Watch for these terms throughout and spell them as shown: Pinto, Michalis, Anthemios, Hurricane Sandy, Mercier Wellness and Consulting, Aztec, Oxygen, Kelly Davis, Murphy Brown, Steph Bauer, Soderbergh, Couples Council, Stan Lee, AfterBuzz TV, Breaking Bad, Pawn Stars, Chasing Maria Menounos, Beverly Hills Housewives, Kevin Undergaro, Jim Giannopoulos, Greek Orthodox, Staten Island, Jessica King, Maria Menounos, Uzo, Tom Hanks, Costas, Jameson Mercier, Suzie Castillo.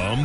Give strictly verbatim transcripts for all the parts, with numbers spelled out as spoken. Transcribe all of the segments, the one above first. From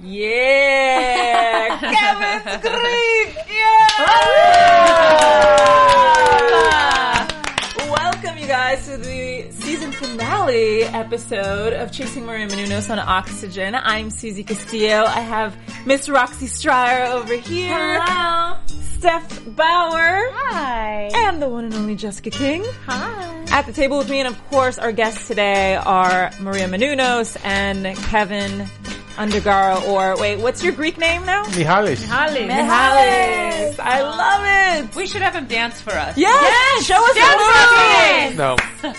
Yeah, Kevin's Greek. Yeah. Welcome, you guys, to the season finale episode of Chasing Maria Menounos on Oxygen. I'm Suzie Castillo. I have Miss Roxy Stryer over here. Hello. Steph Bauer. Hi. And the one and only Jessica King. Hi. At the table with me, and of course, our guests today are Maria Menounos and Kevin Undergaro, or wait, what's your Greek name now? Michalis. Michalis. Michalis. I love it. We should have him dance for us. Yes. yes. Show us dance. No.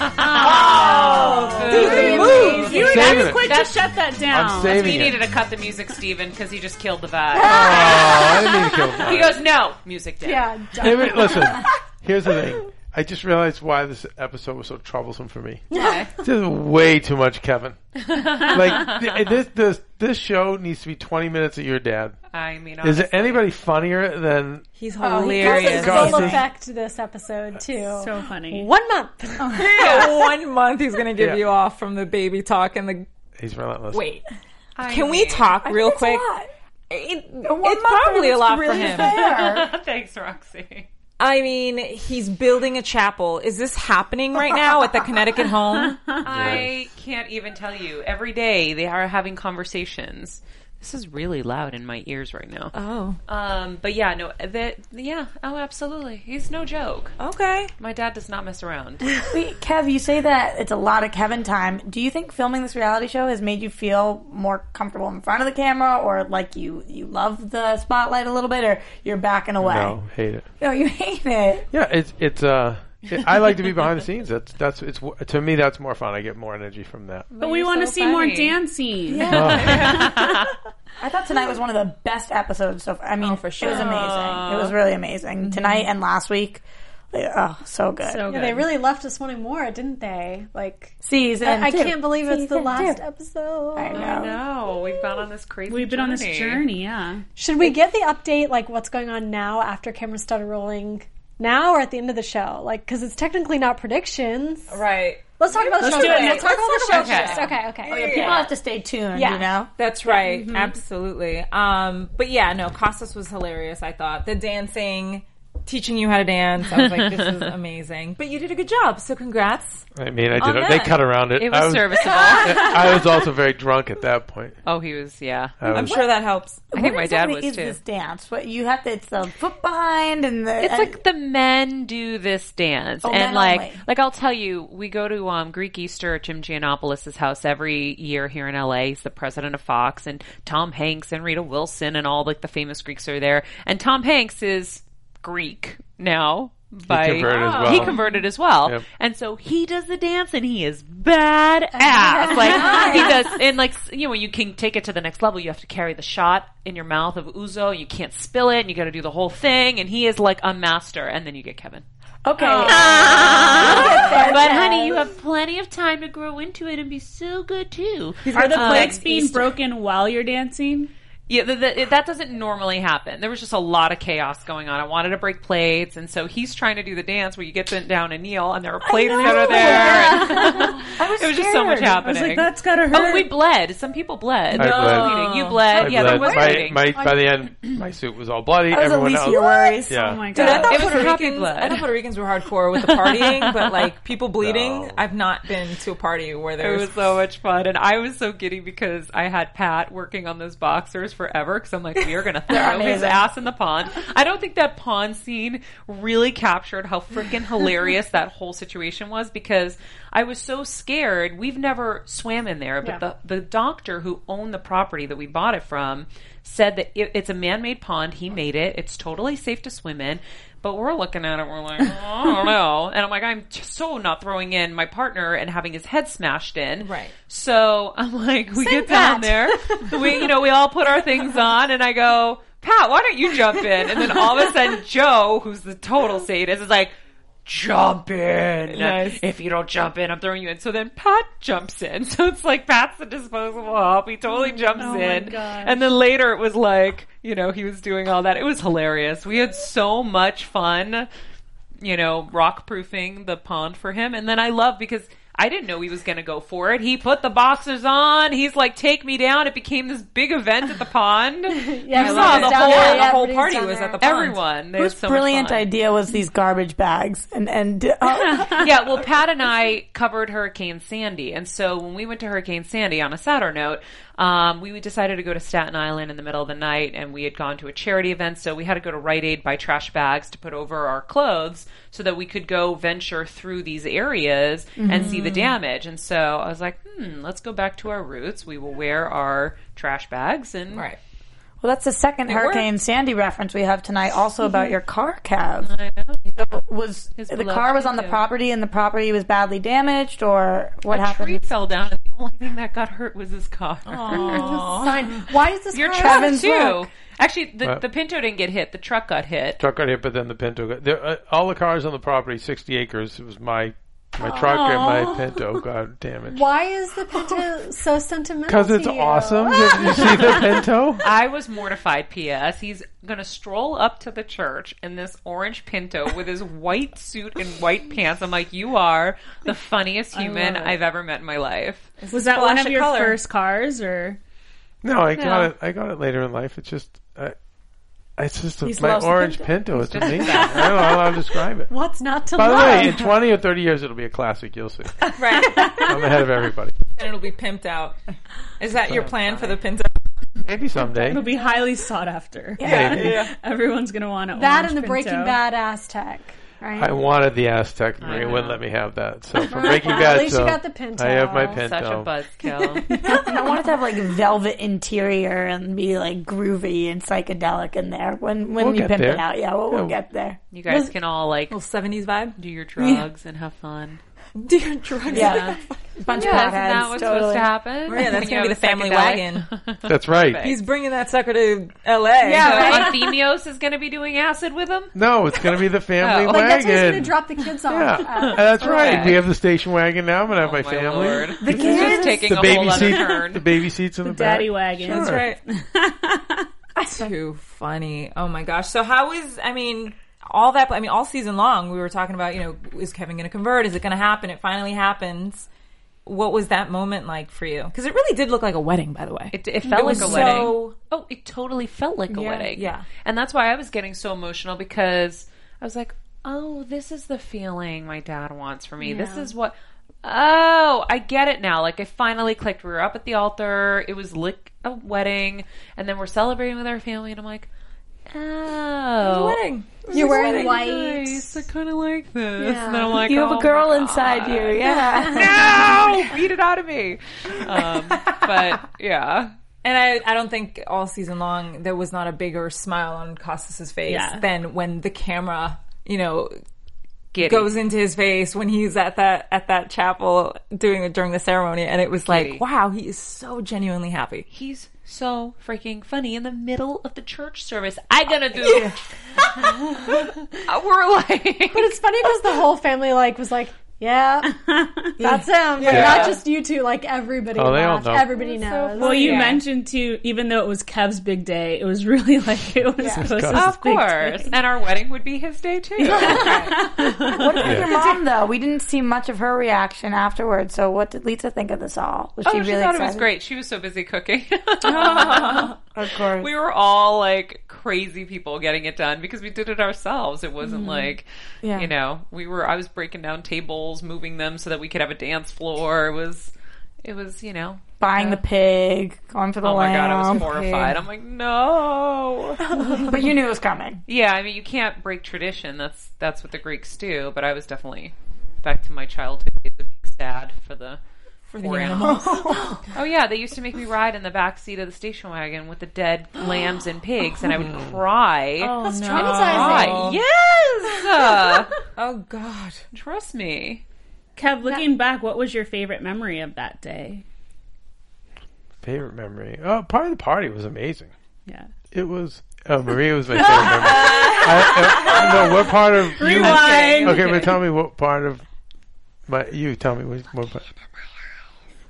Oh. Do the move. You were that quick to shut that down. We needed it. to cut the music, Steven, because he just killed the vibe. Oh, I didn't mean to kill the vibe. He goes, no. Music down. Yeah. Hey, wait, listen, here's the thing. I just realized why this episode was so troublesome for me. Why? This is way too much Kevin. Like, th- this, this this show needs to be twenty minutes of your dad. I mean, honestly. Is there anybody funnier than... He's hilarious. Oh, he does affect this episode, too. So funny. One month. Oh. Yeah, one month he's going to give yeah. you off from the baby talk and the... He's relentless. Wait. I Can mean, we talk real quick? It, it's probably a lot really for him. Fair. Thanks, Roxy. I mean, he's building a chapel. Is this happening right now at the Connecticut home? I can't even tell you. Every day they are having conversations. This is really loud in my ears right now. Oh. Um, but yeah, no, that, yeah, oh, absolutely. He's no joke. Okay. My dad does not mess around. Wait, Kev, you say that it's a lot of Kevin time. Do you think filming this reality show has made you feel more comfortable in front of the camera, or like you, you love the spotlight a little bit, or you're backing away? No, hate it. No, you hate it. Yeah, it's, it's, uh, I like to be behind the scenes. That's that's it's to me that's more fun. I get more energy from that. But, but we want so to see funny. more dancing. Yeah. Oh. I thought tonight was one of the best episodes. So I mean, oh, for sure. It was amazing. Aww. It was really amazing. Mm-hmm. Tonight and last week. Like, oh, so good. So good. Yeah, they really left us wanting more, didn't they? Like season. I, I can't believe it's season the last two. episode. I know. I know. We've been on this crazy. We've been journey. on this journey. Yeah. Should we get the update? Like what's going on now after cameras started rolling? Now or at the end of the show? Like, because it's technically not predictions. Right. Let's talk about the show. Let's talk about the show first. Okay, okay. Oh, yeah, people yeah. have to stay tuned, yeah. you know? That's right. Mm-hmm. Absolutely. Um, but yeah, no, Costas was hilarious, I thought. The dancing, teaching you how to dance. I was like, this is amazing. But you did a good job, so congrats. I mean, I did. It. They cut around it. It was, was serviceable. I was also very drunk at that point. Oh, he was, yeah. Was, I'm sure that helps. I think my dad was, too. What is this dance? What, you have to, it's the foot behind and the... It's and, like the men do this dance. Oh, and like, only. like I'll tell you, we go to um, Greek Easter at Jim Giannopoulos' house every year here in L A. He's the president of Fox, and Tom Hanks and Rita Wilson and all like the famous Greeks are there. And Tom Hanks is... Greek now. By, he converted oh. as well. He converted as well. Yep. And so he does the dance and he is badass. Like he does, and like, you know, you can take it to the next level. You have to carry the shot in your mouth of Uzo. You can't spill it and you got to do the whole thing. And he is like a master. And then you get Kevin. Okay. Oh. Ah. But honey, you have plenty of time to grow into it and be so good too. Are the plates um, being Easter. broken while you're dancing? Yeah, the, the, it, that doesn't normally happen. There was just a lot of chaos going on. I wanted to break plates, and so he's trying to do the dance where you get bent down and kneel, and there are plates that are there. And I was It was scared. just so much happening. I was like, that's gotta hurt. Oh, we bled. Some people bled. I no. bled. You bled. I yeah, bled. there was my, bleeding. My, by the end, my suit was all bloody. I was Everyone else. Worries. Yeah. Oh my God. Dude, I thought it was Puerto Ricans. Blood. I thought Puerto Ricans were hardcore with the partying, but like people bleeding. No. I've not been to a party where there was... It was so much fun, and I was so giddy because I had Pat working on those boxers forever, because I'm like, we are going to throw his ass in the pond. I don't think that pond scene really captured how freaking hilarious that whole situation was, because I was so scared. We've never swam in there, but yeah. the, the doctor who owned the property that we bought it from said that it, it's a man-made pond. He made it. It's totally safe to swim in. But we're looking at it. We're like, oh, I don't know. And I'm like, I'm so not throwing in my partner and having his head smashed in. Right. So I'm like, we Same get down that. there. We, you know, we all put our things on, and I go, Pat, why don't you jump in? And then all of a sudden, Joe, who's the total sadist, is like, jump in. Nice. If you don't jump in, I'm throwing you in. So then Pat jumps in. So it's like Pat's the disposable help. He totally jumps oh in. And then later it was like, you know, he was doing all that. It was hilarious. We had so much fun, you know, rock proofing the pond for him. And then I love because I didn't know he was going to go for it. He put the boxers on. He's like, take me down. It became this big event at the pond. yeah, you saw the whole, yeah, the whole party was at the pond. Everyone. Whose so brilliant idea was these garbage bags? And, and uh, yeah, well, Pat and I covered Hurricane Sandy. And so when we went to Hurricane Sandy, on a sadder note, um, we decided to go to Staten Island in the middle of the night, and we had gone to a charity event. So we had to go to Rite Aid, buy trash bags to put over our clothes so that we could go venture through these areas mm-hmm. and see the damage. And so I was like, hmm, let's go back to our roots. We will wear our trash bags. And right. Well, that's the second it Hurricane worked. Sandy reference we have tonight, also mm-hmm. about your car, Cav. I know. So was, the car was on the property, and the property was badly damaged, or what a happened? A tree fell down, and the only thing that got hurt was his car. Aww. Why is this your car Kevin's too? Look? Actually, the, right. the Pinto didn't get hit. The truck got hit. Truck got hit, but then the Pinto got... There, uh, all the cars on the property, sixty acres, it was my... My truck Aww. and my Pinto got damaged. Why is the Pinto so sentimental? Because it's to you? awesome. Did you see the Pinto? I was mortified, P S He's going to stroll up to the church in this orange Pinto with his white suit and white pants. I'm like, you are the funniest human I've ever met in my life. Was that one of your color. first cars? Or No, I no. got it. I got it later in life. It's just... I, It's just a, my orange Pinto. Pinto. It's amazing. I don't know how to describe it. What's not to love? By the way, in twenty or thirty years, it'll be a classic. You'll see. Right. I'm ahead of everybody. And it'll be pimped out. Is that so, your plan for the Pinto? Maybe someday. It'll be highly sought after. Yeah. yeah. Everyone's going to want it. That and the Pinto. Breaking Bad Aztec. Right? I wanted the Aztec. Maria wouldn't let me have that. So from Breaking Bad, at least so you got the Pinto. I have my Pinto. Such a buzzkill. I wanted to have like velvet interior and be like groovy and psychedelic in there when when we'll you pimp there. it out. Yeah, we'll, we'll get there. You guys There's, can all like little seventies vibe. Do your drugs yeah. and have fun. Do your drugs. Yeah, a bunch yeah, of potheads. Isn't that what's totally. supposed to happen? Maria, that's gonna be the family wagon. That's right. He's bringing that sucker to L A. Yeah, Anthemios is gonna be doing acid with him. No, it's gonna be the family oh. wagon. Like that's where he's gonna drop the kids off. Yeah. Uh, that's right. Okay. We have the station wagon now. I'm gonna have oh, my, my family. Lord. The kids just taking the a baby whole other seat, turn. The baby seats in the, the back. Daddy wagon. Sure. That's right. Too funny. Oh my gosh. So how is? I mean. All that, I mean, all season long, we were talking about, you know, is Kevin going to convert? Is it going to happen? It finally happens. What was that moment like for you? Because it really did look like a wedding, by the way. It, it felt it like a so... wedding. Oh, it totally felt like a yeah, wedding. Yeah. And that's why I was getting so emotional because I was like, oh, this is the feeling my dad wants for me. Yeah. This is what, oh, I get it now. Like, I finally clicked. We were up at the altar. It was like a wedding. And then we're celebrating with our family. And I'm like, oh. It's a wedding. You're wearing white. Nice. I kind of like this. Yeah. And then I'm like, you have oh a girl inside you. Yeah. No! Beat it out of me. Um, but, yeah. And I, I don't think all season long there was not a bigger smile on Costas' face yeah. than when the camera, you know, Giddy. goes into his face when he's at that at that chapel doing during the ceremony. And it was Giddy. like, wow, he is so genuinely happy. He's so freaking funny in the middle of the church service. I'm gonna do yeah. we're like but it's funny because the whole family like was like yeah that's him yeah. Like, not just you two, like everybody oh, laughed. Know. everybody knows so well you yeah. mentioned too, even though it was Kev's big day, it was really like it was yeah. supposed to of course day. And our wedding would be his day too. yeah. What about yeah. your mom though? We didn't see much of her reaction afterwards, so what did Lita think of this all? Was oh, she really she thought excited? It was great. She was so busy cooking. oh. Of course we were all like crazy people getting it done because we did it ourselves. It wasn't mm. like yeah. you know we were I was breaking down tables, moving them so that we could have a dance floor. It was, it was, you know, buying uh, the pig, going for the lamb. Oh my lamb. God, I was horrified. Pig. I'm like, no, but you knew it was coming. Yeah, I mean, you can't break tradition. That's that's what the Greeks do. But I was definitely back to my childhood days of being bad for the for poor the animals. animals. Oh yeah, they used to make me ride in the back seat of the station wagon with the dead lambs and pigs, and I would cry. Oh, that's no. traumatizing. Yes. Uh, oh God. Trust me. Kev, looking that- back, what was your favorite memory of that day? Favorite memory? Oh, part of the party was amazing. Yeah. It was. Oh, Maria was my favorite memory. I, I, no, what part of you? Rewind. Okay, okay, but tell me what part of my you. Tell me what, what part.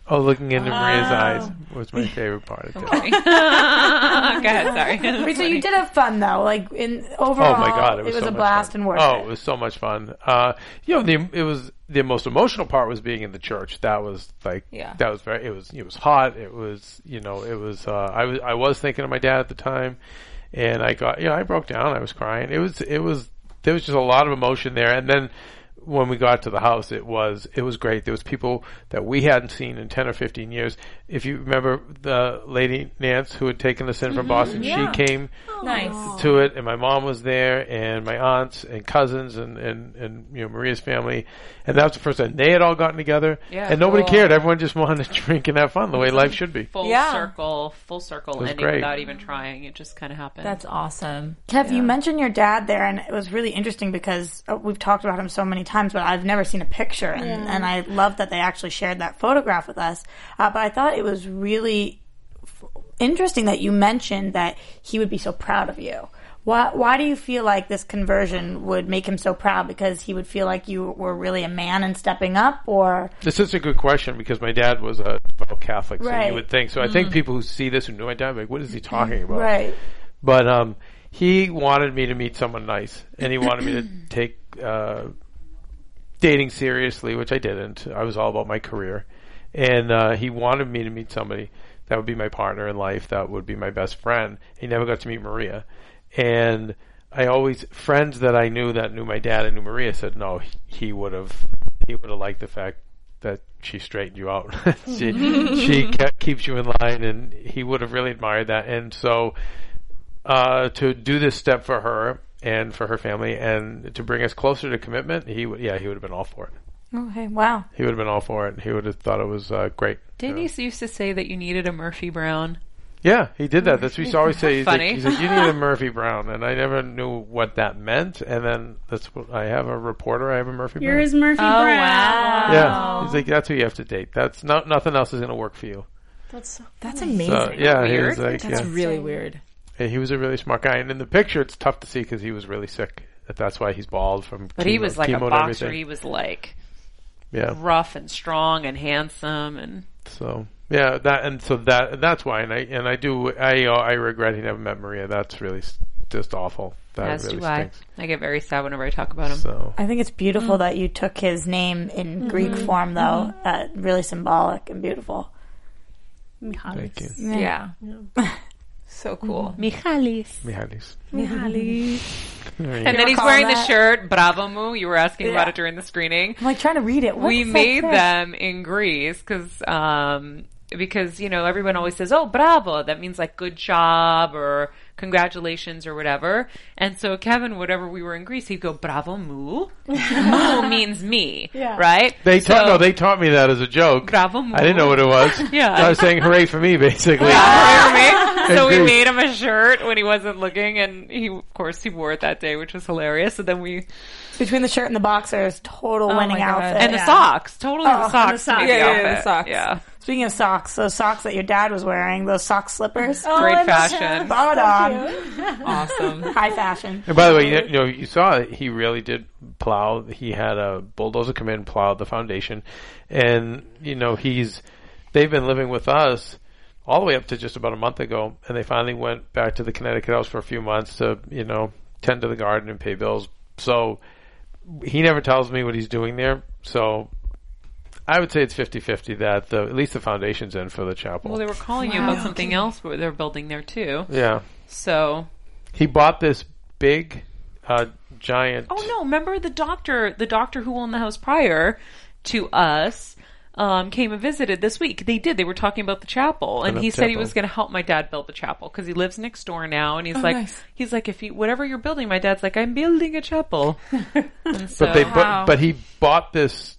Oh, looking into oh. Maria's eyes was my favorite part of it. Okay. Go ahead, sorry. Wait, so you did have fun, though. Like, in overall, oh my God, it was, it was so a blast fun. and worth Oh, it. it was so much fun. Uh, you know, the, it was the most emotional part was being in the church. That was like, yeah. that was very, it was, it was hot. It was, you know, it was, uh, I was, I was thinking of my dad at the time, and I got, you know, I broke down. I was crying. It was, it was, there was just a lot of emotion there. And then, when we got to the house, it was it was great. There was people that we hadn't seen in ten or fifteen years. If you remember the lady Nance who had taken us in from mm-hmm. Boston, yeah. she came nice. to it, and my mom was there, and my aunts and cousins, and and and you know Maria's family, and that was the first time they had all gotten together, yeah, and nobody cool. cared. Everyone just wanted to drink and have fun the way life should be. Full yeah. circle, full circle, ending great. without even trying. It just kind of happened. That's awesome, Kev. Yeah. You mentioned your dad there, and it was really interesting because we've talked about him so many times. Times, but I've never seen a picture, and, yeah. and I love that they actually shared that photograph with us. Uh, but I thought it was really f- interesting that you mentioned that he would be so proud of you. Why, why do you feel like this conversion would make him so proud? Because he would feel like you were really a man and stepping up, or? This is a good question because my dad was a devout Catholic, so right. you would think. So mm-hmm. I think people who see this who knew my dad, like, what is he talking about? Right. But um, he wanted me to meet someone nice, and he wanted me to take uh dating seriously, which I didn't. I was all about my career. And uh, he wanted me to meet somebody that would be my partner in life, that would be my best friend. He never got to meet Maria. And I always, friends that I knew that knew my dad and knew Maria said, no, he would have, he would have liked the fact that she straightened you out. she she kept, keeps you in line, and he would have really admired that. And so uh, to do this step for her, and for her family, and to bring us closer to commitment, he would, yeah, he would have been all for it. Okay, wow. He would have been all for it. He would have thought it was uh, great. Didn't he used to say that you needed a Murphy Brown? Yeah, he did that. That's what he always say. He's funny. Like, he's like, you need a Murphy Brown, and I never knew what that meant. And then that's what I have a reporter. I have a Murphy Brown. Here's Murphy oh, Brown. Wow. Yeah, he's like, that's who you have to date. That's not nothing else is going to work for you. That's so that's amazing. So, yeah, weird. He was like, that's yeah. really weird. And he was a really smart guy, and in the picture, it's tough to see because he was really sick. That's why he's bald from. But chemo, he was like a boxer. He was like, yeah, rough and strong and handsome, and so yeah, that and so that that's why. And I and I do I I regret he never met Maria. That's really just awful. That As really do I. Stinks. I get very sad whenever I talk about him. So. I think it's beautiful mm-hmm. that you took his name in mm-hmm. Greek form, though. Mm-hmm. Uh, really symbolic and beautiful. Michalis. Thank you. Yeah. yeah. yeah. So cool. Michalis. Michalis. Michalis. And then he's wearing that. the shirt, Bravo, mu. You were asking yeah. about it during the screening. I'm like trying to read it. What we made that? them in Greece because, um, because, you know, everyone always says, oh, Bravo. That means like good job or congratulations or whatever. And so Kevin, whenever we were in Greece, he'd go, Bravo, mu. Mu means me, yeah. right? They so, taught, no, they taught me that as a joke. Bravo, mu. I didn't know what it was. yeah. So I was saying hooray for me, basically. Yeah, hooray for me. So we made him a shirt when he wasn't looking, and he, of course, he wore it that day, which was hilarious. So then we... Between the shirt and the boxers, total oh winning outfit. And yeah. the socks. Totally oh, the socks. The socks. Yeah, yeah, yeah, the socks. Yeah. Speaking of socks, those socks that your dad was wearing, those sock slippers. Oh, great fashion. Bought on. Awesome. High fashion. And by the way, you know, you saw it. He really did plow. He had a bulldozer come in and plow the foundation. And, you know, he's... They've been living with us all the way up to just about a month ago, and they finally went back to the Connecticut house for a few months to, you know, tend to the garden and pay bills. So he never tells me what he's doing there. So I would say it's fifty-fifty that the, at least the foundation's in for the chapel. Well, they were calling wow. you about something else where they're building there too. Yeah. So he bought this big, uh, giant. Oh no! Remember the doctor, the doctor who owned the house prior to us. Um, came and visited this week. They did. They were talking about the chapel, and he said he was going to help my dad build the chapel because he lives next door now. And he's oh, like, nice. he's like, if you whatever you're building, my dad's like, I'm building a chapel. and so, but they, wow. but, but he bought this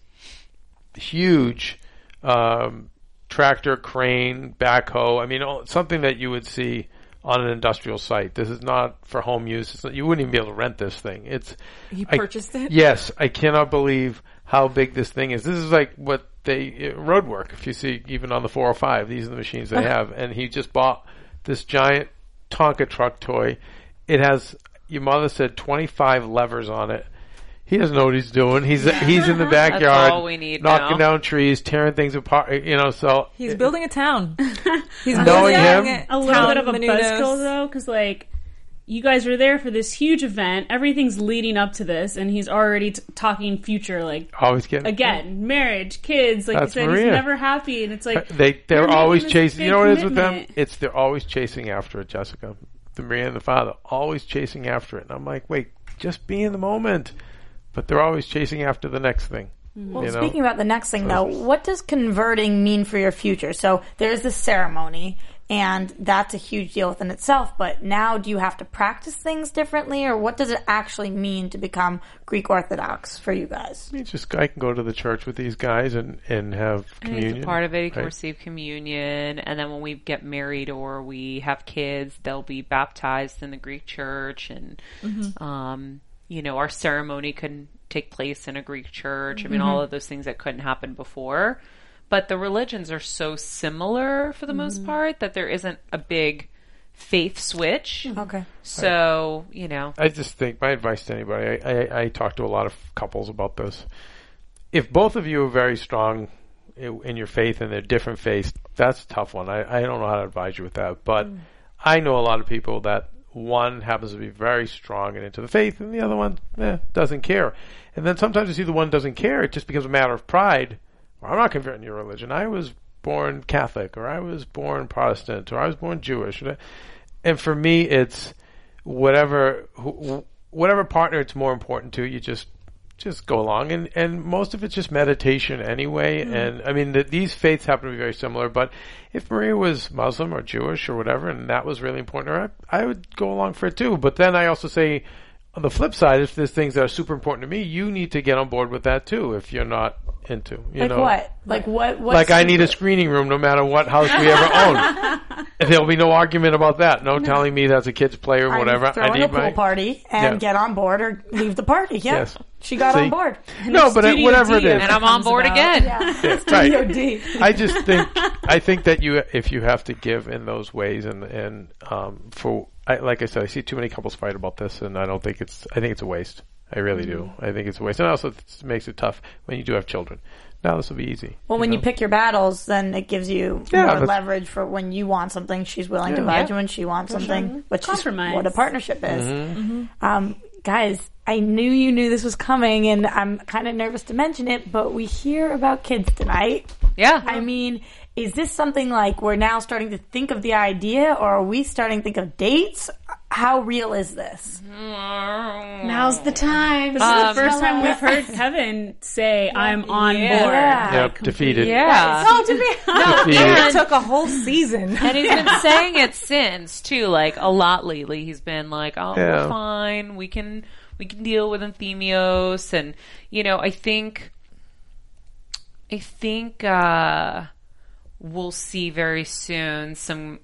huge um, tractor, crane, backhoe. I mean, something that you would see on an industrial site. This is not for home use. It's not, you wouldn't even be able to rent this thing. It's you purchased I, it? Yes. I cannot believe how big this thing is. This is like what they, road work. If you see even on the four oh five, these are the machines they have. And he just bought this giant Tonka truck toy. It has, your mother said, twenty-five levers on it. He doesn't know what he's doing. He's he's in the backyard, That's all we need knocking now. down trees, tearing things apart. You know, so he's it, building a town. He's knowing him. A, a little bit of a buzzkill though, because like you guys were there for this huge event. Everything's leading up to this, and he's already t- talking future. Like always getting again, yeah. marriage, kids. Like That's you said, Maria. He's never happy, and it's like they they're always chasing. You know what commitment. It is with them? It's they're always chasing after it, Jessica. The Maria and the father always chasing after it, and I'm like, wait, just be in the moment. But they're always chasing after the next thing. Well, you know? Speaking about the next thing, so, though, what does converting mean for your future? So there's this ceremony, and that's a huge deal within itself. But now do you have to practice things differently, or what does it actually mean to become Greek Orthodox for you guys? It's just I can go to the church with these guys and, and have communion. And it's a part of it. You can right? receive communion. And then when we get married or we have kids, they'll be baptized in the Greek church. And... Mm-hmm. um You know, our ceremony couldn't take place in a Greek church. I mean, mm-hmm. all of those things that couldn't happen before. But the religions are so similar for the mm-hmm. most part that there isn't a big faith switch. Okay. So, you know. I just think, my advice to anybody, I, I, I talk to a lot of couples about this. If both of you are very strong in your faith and they're different faiths, that's a tough one. I, I don't know how to advise you with that. But mm. I know a lot of people that one happens to be very strong and into the faith, and the other one eh, doesn't care. And then sometimes you see the one doesn't care. It just becomes a matter of pride. Well, I'm not converting your religion. I was born Catholic, or I was born Protestant, or I was born Jewish. And for me, it's whatever whatever partner it's more important to. You just just go along, and and most of it's just meditation anyway. Mm. And I mean, the, these faiths happen to be very similar. But if Maria was Muslim or Jewish or whatever, and that was really important to her, I, I would go along for it too. But then I also say, on the flip side, if there's things that are super important to me, you need to get on board with that too. If you're not into, you like know, what, like what, what like I need a screening room, no matter what house we ever own. There'll be no argument about that. No, no. telling me that's a kid's play or whatever. Throw I need a pool my, party and yeah. get on board or leave the party. Yeah. Yes. She got See, on board. And no, but it, whatever D, it is, and I'm on board about, again. Yeah. Yeah, Studio right. D. I just think I think that you, if you have to give in those ways, and and um, for I, like I said, I see too many couples fight about this, and I don't think it's. I think it's a waste. I really mm-hmm. do. I think it's a waste, and also it makes it tough when you do have children. Now this will be easy. Well, you when know? you pick your battles, then it gives you yeah, more leverage for when you want something, she's willing yeah. to buy yeah. you when she wants for something, sure. which Compromise. is what a partnership is. Mm-hmm. Mm-hmm. Um, guys. I knew you knew this was coming, and I'm kind of nervous to mention it, but we hear about kids tonight. Yeah. I mean, is this something like we're now starting to think of the idea, or are we starting to think of dates? How real is this? Now's the time. This um, is the first time we've heard Kevin say, I'm on yeah. board. Yeah. Yep, defeated. Yeah. So defeated. No, it took a whole season. And he's been saying it since, too, like a lot lately. He's been like, oh, yeah. we're fine. We can... We can deal with Anthemios, and you know, I think, I think uh, we'll see very soon some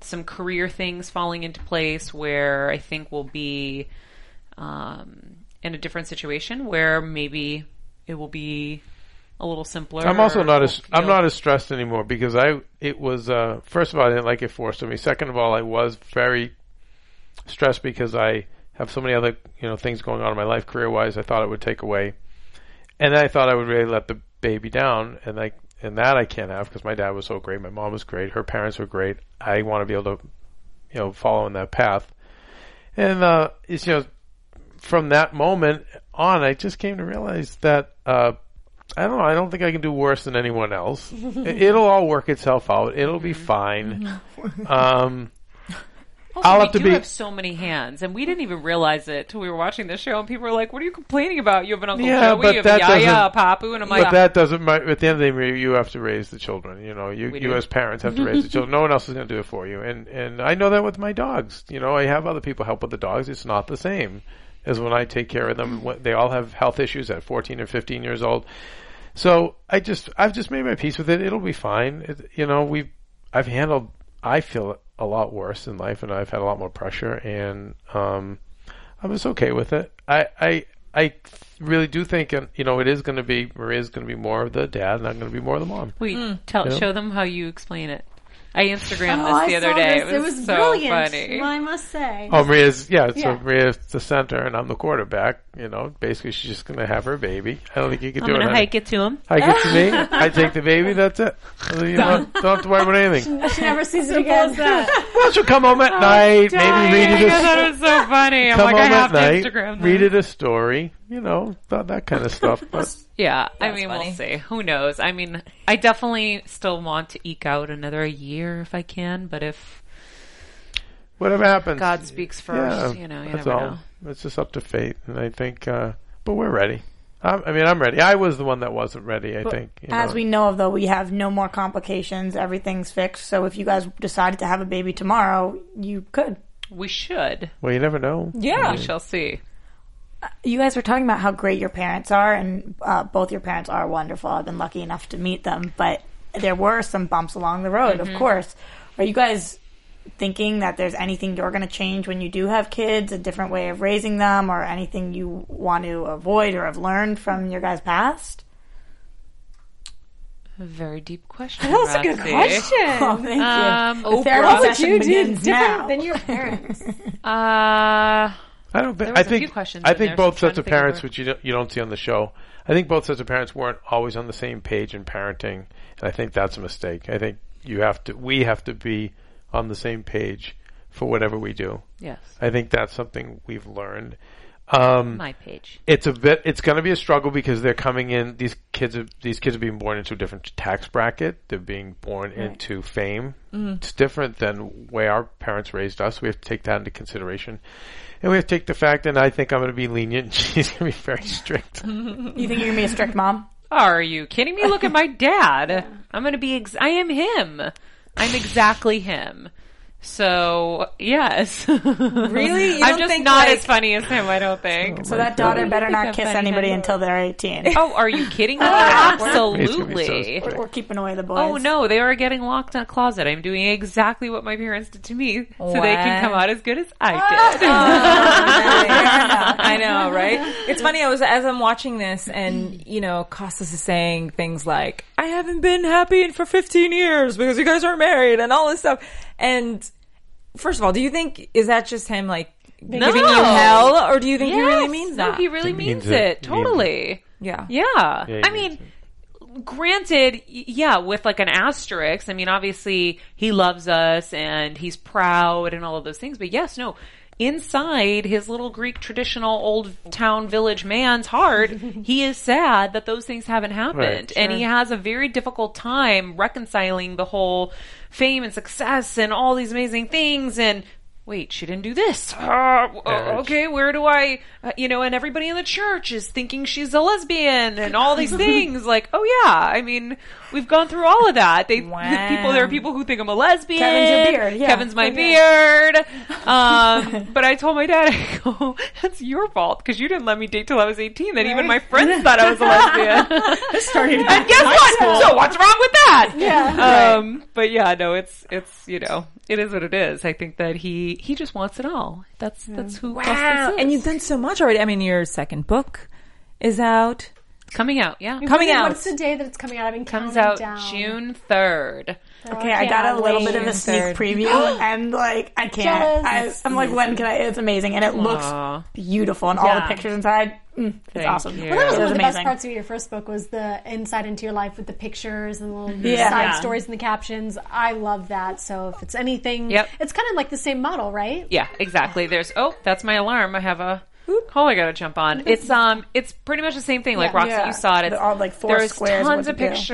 some career things falling into place where I think we'll be um, in a different situation where maybe it will be a little simpler. I'm also not as feel. I'm not as stressed anymore because I it was uh, first of all I didn't like it forced on me. Second of all, I was very stressed because I. have so many other, you know, things going on in my life career-wise. I thought it would take away, and I thought I would really let the baby down, and I and that I can't have because my dad was so great, my mom was great, her parents were great. I want to be able to, you know, follow in that path, and uh, it's, you know, from that moment on, I just came to realize that uh, I don't know. I don't think I can do worse than anyone else. It'll all work itself out. It'll be fine. Um, Also, I'll we have to do be... have so many hands, and we didn't even realize it till we were watching this show. And people were like, "What are you complaining about? You have an Uncle yeah, Joey, you have Yaya, Papu," and I'm like, "But that doesn't." At the end of the day, you have to raise the children. You know, you, you as parents have to raise the children. No one else is going to do it for you. And and I know that with my dogs. You know, I have other people help with the dogs. It's not the same as when I take care of them. They all have health issues at fourteen or fifteen years old. So I just, I've just made my peace with it. It'll be fine. It, you know, we've, I've handled, I feel a lot worse in life, and I've had a lot more pressure, and um, I was okay with it. I, I, I really do think, and you know, it is going to be, Maria's going to be more of the dad, not going to be more of the mom. Wait, mm. tell, you know? show them how you explain it. I Instagrammed oh, this the I other day. This. It was, it was so brilliant. Funny. I must say. Oh, Maria's, yeah, yeah. So Maria's the center, and I'm the quarterback. You know, basically she's just going to have her baby. I don't think you can I'm do it. I'm going to hike it to him. Hike it to me. I take the baby. That's it. You don't, don't have to worry about anything. She, she never sees it again. That. Well, she'll come home at oh, night. Dying. Maybe read it. I thought it was so funny. I'm like, I have to Instagram that. Read it a story. You know, that, that kind of stuff. But. Yeah, I That's mean, funny. We'll see. Who knows? I mean, I definitely still want to eke out another year if I can, but if... Whatever happens. God speaks first, yeah, you know, you that's never all. Know. It's just up to fate, and I think... Uh, but we're ready. I'm, I mean, I'm ready. I was the one that wasn't ready, I but think. You as know. We know of, though, we have no more complications. Everything's fixed, so if you guys decided to have a baby tomorrow, you could. We should. Well, you never know. Yeah, I mean, we shall see. You guys were talking about how great your parents are, and uh, both your parents are wonderful. I've been lucky enough to meet them, but there were some bumps along the road, mm-hmm. of course. Are you guys thinking that there's anything you're going to change when you do have kids, a different way of raising them, or anything you want to avoid or have learned from your guys' past? A very deep question. That's Roxy. A good question. Oh, thank um, you. Oh, what would you do different now. Than your parents? uh... I don't. Think, I think. I think both sets of parents, which you don't, you don't see on the show, I think both sets of parents weren't always on the same page in parenting, and I think that's a mistake. I think you have to. We have to be on the same page for whatever we do. Yes. I think that's something we've learned. Um, My page. It's a bit. It's going to be a struggle because they're coming in. These kids. Are, these kids are being born into a different tax bracket. They're being born right. into fame. Mm-hmm. It's different than way our parents raised us. We have to take that into consideration. And we have to take the fact, and I think I'm going to be lenient. She's going to be very strict. You think you're going to be a strict mom? Are you kidding me? Look at my dad. Yeah. I'm going to be, ex- I am him. I'm exactly him. So, yes. Really? You I'm just not like... as funny as him, I don't think. Oh so that daughter God. Better not kiss anybody him. Until they're eighteen. Oh, are you kidding me? Absolutely. So we're keeping away the boys. Oh, no. They are getting locked in a closet. I'm doing exactly what my parents did to me what? So they can come out as good as I did. Oh, I know, right? It's funny. I was as I'm watching this and, you know, Costas is saying things like, I haven't been happy for fifteen years because you guys aren't married and all this stuff. And first of all, do you think is that just him like no. giving you hell, or do you think yes. he really means that? No, he really he means, means it. it. Totally. Yeah. Yeah. yeah. yeah I mean, it. granted, yeah, with like an asterisk. I mean, obviously he loves us and he's proud and all of those things. But yes, no, inside his little Greek traditional old town village man's heart, he is sad that those things haven't happened, right, sure. and he has a very difficult time reconciling the whole. Fame and success and all these amazing things and wait, she didn't do this. Uh, okay, where do I, uh, you know, and everybody in the church is thinking she's a lesbian and all these things. Like, oh yeah, I mean, we've gone through all of that. They wow. people, there are people who think I'm a lesbian. Kevin's your beard. Yeah. Kevin's my beard. Um, but I told my dad, I go, that's your fault because you didn't let me date till I was eighteen. That right? even my friends thought I was a lesbian. This started. And guess what? So what's wrong with that? Yeah. Um, right. But yeah, no, it's it's you know, it is what it is. I think that he. He just wants it all. That's yeah. that's who. Wow! Is. And you've done so much already. I mean, your second book is out, it's coming out. Yeah, coming, coming out. What's the day that it's coming out? I mean, comes out down. June third. Okay, okay, I got a little wait. bit of a sneak third. preview, and like I can't. I, I'm like, when can I? It's amazing, and it looks Aww. beautiful, and yeah. all the pictures inside. Mm, it's Thank awesome. You. Well, that was it one was of the amazing. best parts of your first book was the insight into your life with the pictures and the little yeah. side yeah. stories and the captions. I love that. So if it's anything, yep. it's kind of like the same model, right? Yeah, exactly. There's oh, that's my alarm. I have a. Oop. Oh, I gotta jump on. It's um, it's pretty much the same thing. Yeah. Like Roxy, yeah. you saw it. It's all like four there's squares. There's tons of pictures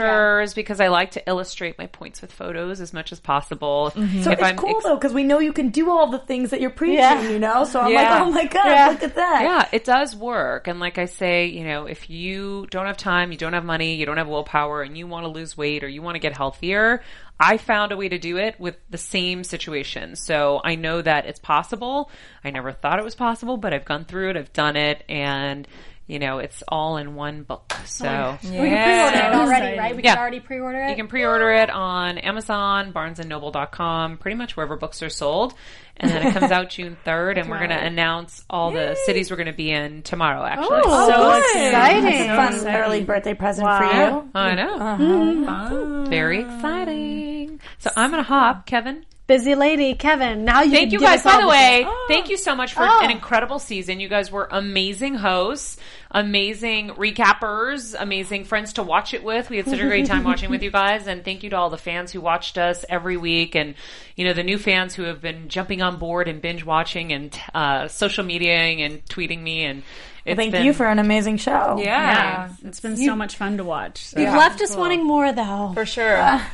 yeah. because I like to illustrate my points with photos as much as possible. Mm-hmm. So if it's I'm cool ex- though because we know you can do all the things that you're preaching. Yeah. You know, so I'm yeah. like, oh my god, yeah. look at that. Yeah, it does work. And like I say, you know, if you don't have time, you don't have money, you don't have willpower, and you want to lose weight or you want to get healthier. I found a way to do it with the same situation. So I know that it's possible. I never thought it was possible, but I've gone through it. I've done it. And you know, it's all in one book. So oh yeah. we can pre-order so it already, exciting. right? We yeah. can already pre-order it. You can pre-order it on Amazon, barnes and noble dot com, pretty much wherever books are sold. And then it comes out June third, and we're going to announce all Yay. the cities we're going to be in tomorrow, actually. Oh, so good. exciting. That's a fun exciting. early birthday present wow. for you. I know. Uh-huh. Mm-hmm. Very exciting. So I'm going to hop, Kevin. Busy lady, Kevin. Now you thank you guys. By the way, oh. thank you so much for oh. an incredible season. You guys were amazing hosts, amazing recappers, amazing friends to watch it with. We had such a great time watching with you guys, and thank you to all the fans who watched us every week, and you know the new fans who have been jumping on board and binge watching and uh, social mediaing and tweeting me and. Well, thank been, you for an amazing show. Yeah, yeah. It's, it's been you, so much fun to watch. So. You've yeah. left us cool. wanting more, though, for sure. Uh,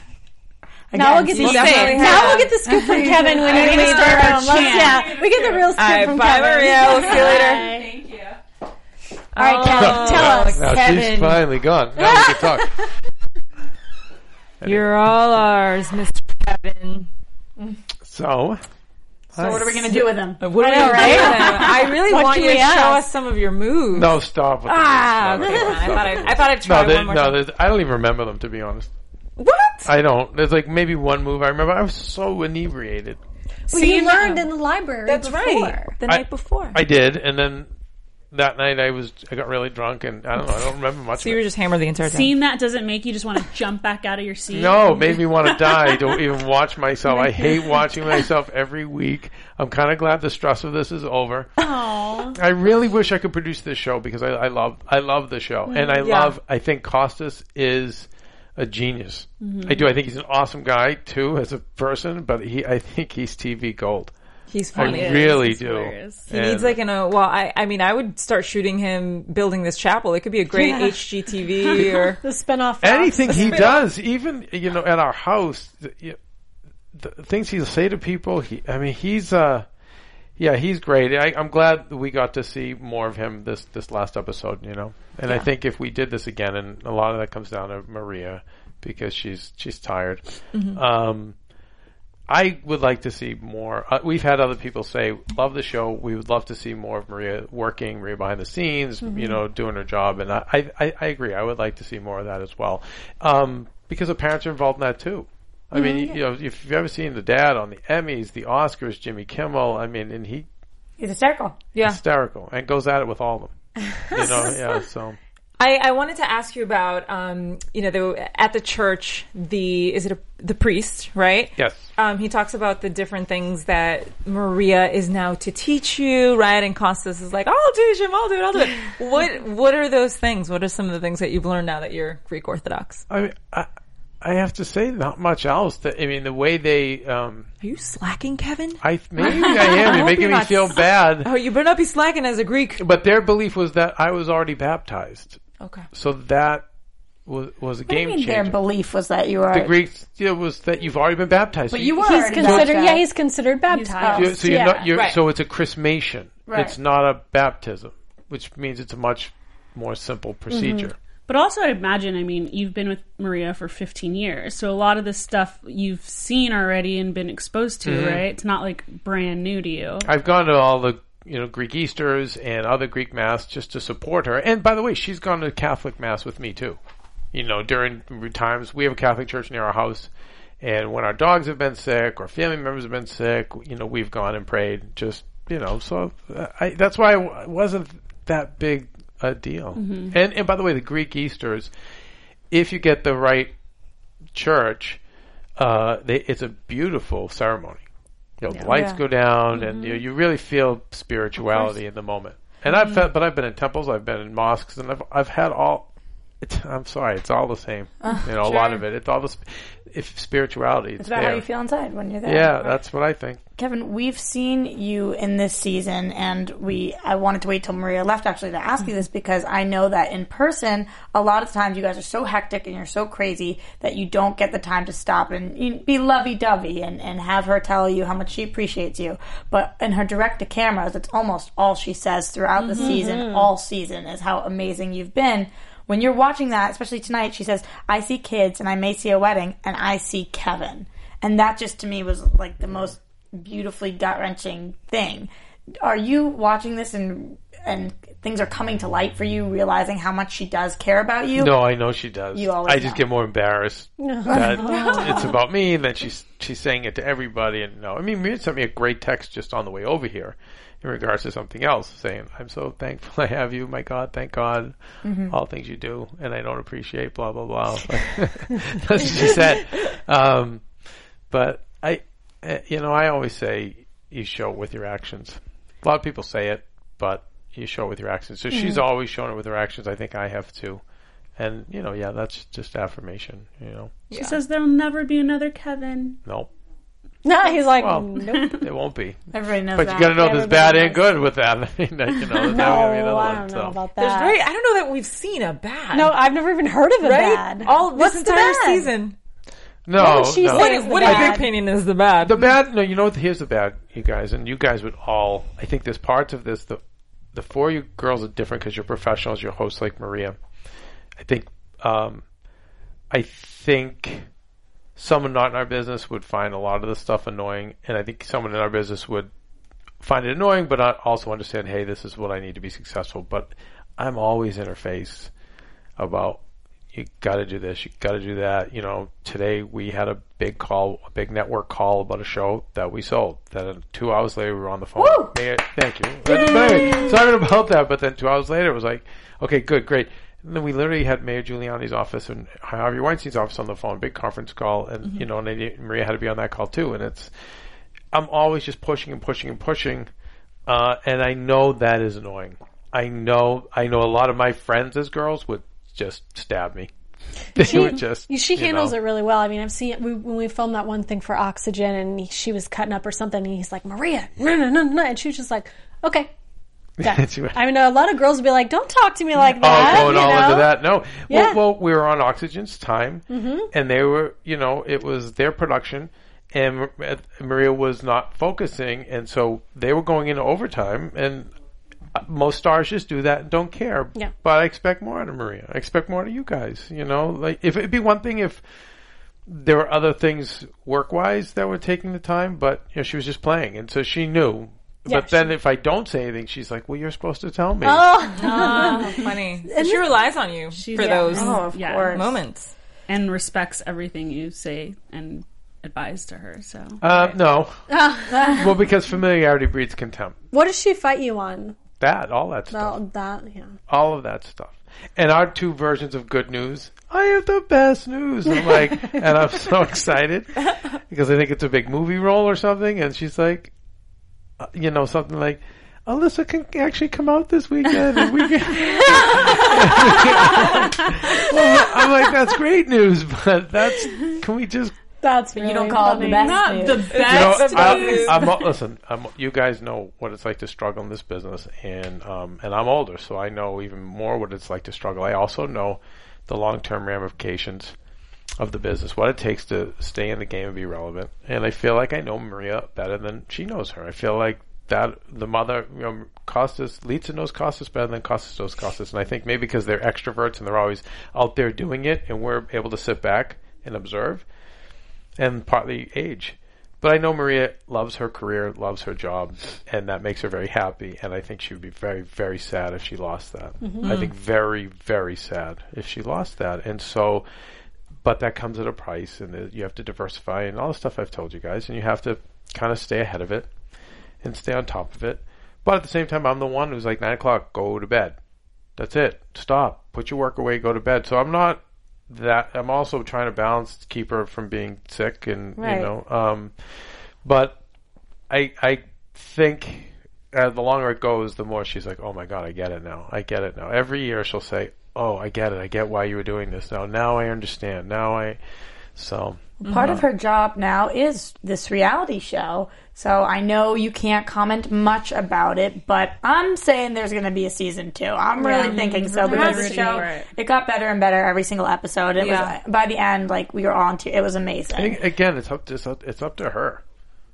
Again, now we'll get the scoop. Now we'll get the scoop from Kevin when we leave the room. Yeah, we get the real scoop right, from bye, Kevin. Maria. We'll see you later. Thank you. All right, Kevin, oh, tell us. Now Kevin. She's finally gone. Now we can talk. You're all ours, Mister Kevin. So, so what are we going to do with him? What I know, right? I really what want you to show us? us some of your moves. No, stop. With ah, okay. I thought I thought I'd try one more time. No, I don't even remember them, to be honest. What? I don't. There's like maybe one move I remember. I was so inebriated. Well, See, you learned now. in the library. That's before, right. The I, night before. I did, and then that night I was I got really drunk, and I don't know. I don't remember much. So of you were it. just hammered the entire time. Seeing that doesn't make you just want to jump back out of your seat. No, made me want to die. Don't even watch myself. I hate watching myself every week. I'm kind of glad the stress of this is over. Aww. I really wish I could produce this show because I, I love I love the show, and I yeah. love. I think Costas is. A genius. Mm-hmm. I do. I think he's an awesome guy too as a person, but he, I think he's T V gold. He's funny. I he really do. Hilarious. He and needs like an, uh, well, I, I mean, I would start shooting him building this chapel. It could be a great yeah. H G T V or the spinoff. Anything he does, even, you know, at our house, the, you, the things he'll say to people. He, I mean, he's, uh, yeah, he's great. I, I'm glad we got to see more of him this, this last episode, you know. And yeah. I think if we did this again, and a lot of that comes down to Maria because she's she's tired. Mm-hmm. Um, I would like to see more. Uh, we've had other people say, love the show. We would love to see more of Maria working, Maria behind the scenes, mm-hmm. you know, doing her job. And I, I, I agree. I would like to see more of that as well um, because the parents are involved in that too. I mean, mm-hmm. you know, if you've ever seen the dad on the Emmys, the Oscars, Jimmy Kimmel, I mean, and he... He's hysterical. Yeah. Hysterical. And goes at it with all of them. You know, yeah, so... I, I wanted to ask you about, um, you know, the, at the church, the, is it a, the priest, right? Yes. Um, he talks about the different things that Maria is now to teach you, right? And Costas is like, I'll teach him, I'll do it, I'll do it. What, what are those things? What are some of the things that you've learned now that you're Greek Orthodox? I mean, I... I have to say, not much else. That, I mean, the way they... Um, Are you slacking, Kevin? I Maybe I am. You're making me feel sl- bad. Oh, you better not be slacking as a Greek. But their belief was that I was already baptized. Okay. So that was, was a what game do you mean changer. Their belief was that you were... The Greeks it was that you've already been baptized. But you were he's considered, Yeah, he's considered baptized. He's so, you're yeah. not, you're, right. so it's a chrismation. Right. It's not a baptism, which means it's a much more simple procedure. Mm-hmm. But also, I'd imagine, I mean, you've been with Maria for fifteen years, so a lot of this stuff you've seen already and been exposed to, mm-hmm. right? It's not, like, brand new to you. I've gone to all the, you know, Greek Easters and other Greek Mass just to support her. And, by the way, she's gone to Catholic Mass with me, too. You know, during times, we have a Catholic church near our house, and when our dogs have been sick or family members have been sick, you know, we've gone and prayed. Just, you know, so I, that's why I wasn't that big... a deal. Mm-hmm. And and by the way, the Greek Easters, if you get the right church, uh, they, it's a beautiful ceremony. You know, yeah. the lights yeah. go down mm-hmm. and you, you really feel spirituality in the moment. And mm-hmm. I've felt, but I've been in temples, I've been in mosques, and I've I've had all. It's, I'm sorry, it's all the same. Uh, you know, sure. a lot of it. It's all the sp- if spirituality. It's, it's about there. How you feel inside when you're there. Yeah, right? That's what I think. Kevin, we've seen you in this season, and we. I wanted to wait till Maria left actually to ask you this because I know that in person, a lot of times you guys are so hectic and you're so crazy that you don't get the time to stop and be lovey-dovey and, and have her tell you how much she appreciates you. But in her direct-to-cameras, it's almost all she says throughout the mm-hmm. season, all season, is how amazing you've been. When you're watching that, especially tonight, she says, I see kids and I may see a wedding and I see Kevin. And that just to me was like the most beautifully gut-wrenching thing. Are you watching this and and things are coming to light for you, realizing how much she does care about you. No, I know she does. You always I just know. Get more embarrassed that it's about me and that she's she's saying it to everybody. And no, I mean, Maria sent me a great text just on the way over here in regards to something else, saying, "I'm so thankful I have you. My God, thank God, mm-hmm. all things you do, and I don't appreciate blah blah blah." That's what she said. Um, but I, you know, I always say you show it with your actions. A lot of people say it, but you show it with your actions. So mm-hmm. she's always shown it with her actions. I think I have too. And, you know, yeah, that's just affirmation, you know. She yeah. says there'll never be another Kevin. Nope. No, he's like, well, nope. It won't be. Everybody knows but that. But you got to know everybody there's bad knows. And good with that. I mean, that, you know, no, I don't one, know so. About that. Very, I don't know that we've seen a bad. No, I've never even heard of a right? bad. All this entire season. No, what would she no. What, what in your opinion is the bad? The bad, no, you know, here's the bad, you guys, and you guys would all, I think there's parts of this, the, the four you girls are different because you're professionals, you're hosts like Maria. I think, um, I think someone not in our business would find a lot of this stuff annoying, and I think someone in our business would find it annoying, but I also understand, hey, this is what I need to be successful, but I'm always in her face about you got to do this, you got to do that. You know, today we had a big call, a big network call about a show that we sold. Then two hours later, we were on the phone. Woo! Thank you. Anyway, sorry about that, but then two hours later, it was like, okay, good, great. And then we literally had Mayor Giuliani's office and Harvey Weinstein's office on the phone, big conference call, and mm-hmm. you know, and Maria had to be on that call too. And it's, I'm always just pushing and pushing and pushing, uh, and I know that is annoying. I know, I know a lot of my friends as girls would. Just stab me. They she would just, she handles you know. It really well. I mean, I've seen we, when we filmed that one thing for Oxygen, and he, she was cutting up or something. And he's like, Maria, no, no, no, no, and she was just like, okay. Went, I mean, a lot of girls would be like, don't talk to me like that. Oh, going all know? Into that? No. Yeah. Well, well, we were on Oxygen's time, mm-hmm. and they were, you know, it was their production, and Maria was not focusing, and so they were going into overtime, and. Most stars just do that and don't care. Yeah. But I expect more out of Maria. I expect more out of you guys. You know, like if it'd be one thing if there were other things work-wise that were taking the time, but you know, she was just playing, and so she knew. Yeah, but then she... if I don't say anything, she's like, "Well, you're supposed to tell me." Oh, oh funny! And she relies on you she, for yeah. those oh, of yeah. course. Moments, and respects everything you say and advise to her. So uh, right. no, well, because familiarity breeds contempt. What does she fight you on? That, all that stuff. All, that, yeah. all of that stuff. And our two versions of good news, I have the best news. I'm like, and I'm so excited because I think it's a big movie role or something. And she's like, uh, you know, something like, Alyssa can actually come out this weekend. And we can... well, I'm like, that's great news, but that's, can we just. That's really you don't call funny. It the best not news. The best you know, news. I'm, I'm, listen, I'm, you guys know what it's like to struggle in this business, and um, and I'm older, so I know even more what it's like to struggle. I also know the long-term ramifications of the business, what it takes to stay in the game and be relevant. And I feel like I know Maria better than she knows her. I feel like that the mother, you know, Costas, Lita knows Costas better than Costas knows Costas. And I think maybe because they're extroverts and they're always out there doing it, and we're able to sit back and observe. And partly age. But I know Maria loves her career, loves her job, and that makes her very happy. And I think she would be very, very sad if she lost that. Mm-hmm. I think very, very sad if she lost that. And so, but that comes at a price, and you have to diversify and all the stuff I've told you guys. And you have to kind of stay ahead of it and stay on top of it. But at the same time, I'm the one who's like, nine o'clock, go to bed. That's it. Stop. Put your work away, go to bed. So I'm not... That I'm also trying to balance to keep her from being sick and, right. you know, um, but I, I think uh, the longer it goes, the more she's like, oh my God, I get it now. I get it now. Every year she'll say, oh, I get it. I get why you were doing this now. Now I understand. Now I, so. Part uh, of her job now is this reality show. So I know you can't comment much about it, but I'm saying there's going to be a season two. I'm really yeah. thinking so because the show, right. it got better and better every single episode. It yeah. was by the end, like we were on to, it was amazing. I think, again, it's up to, it's up, it's up to her.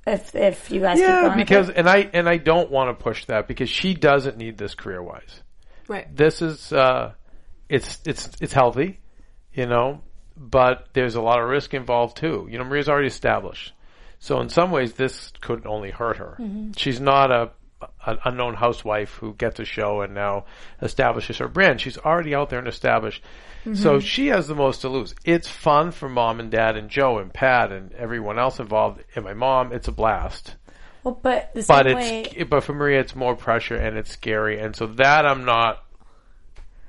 If if you guys yeah, keep going because, and I and I don't want to push that because she doesn't need this career wise. Right. This is uh, it's it's it's healthy, you know. But there's a lot of risk involved too. You know, Maria's already established. So in some ways, this could only hurt her. Mm-hmm. She's not a an unknown housewife who gets a show and now establishes her brand. She's already out there and established. Mm-hmm. So she has the most to lose. It's fun for mom and dad and Joe and Pat and everyone else involved. And my mom, it's a blast. Well, but the same but it's, way... But for Maria, it's more pressure and it's scary. And so that I'm not...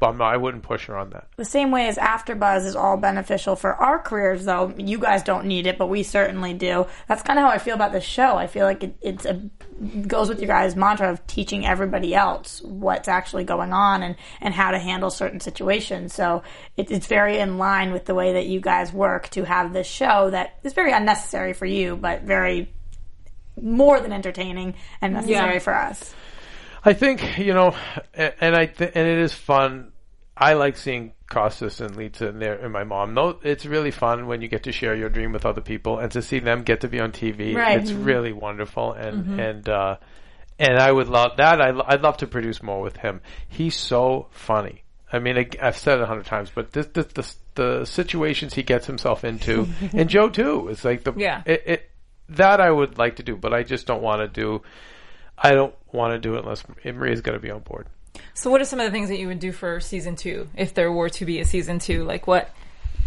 But I'm not, I wouldn't push her on that. The same way as AfterBuzz is all beneficial for our careers, though. You guys don't need it, but we certainly do. That's kind of how I feel about this show. I feel like it it's a, goes with your guys' mantra of teaching everybody else what's actually going on and, and how to handle certain situations. So it, it's very in line with the way that you guys work to have this show that is very unnecessary for you, but very more than entertaining and necessary yeah. for us. I think, you know, and I th- and it is fun. I like seeing Costas and Lita and, their, and my mom. No, it's really fun when you get to share your dream with other people and to see them get to be on T V. Right. It's mm-hmm. really wonderful. And mm-hmm. and uh, and I would love that. I, I'd love to produce more with him. He's so funny. I mean, I, I've said it a hundred times, but this, this, this, the situations he gets himself into, and Joe too. It's like the yeah. it, it, that I would like to do, but I just don't want to do. I don't want to do it unless Maria's going to be on board. So what are some of the things that you would do for season two if there were to be a season two? Like what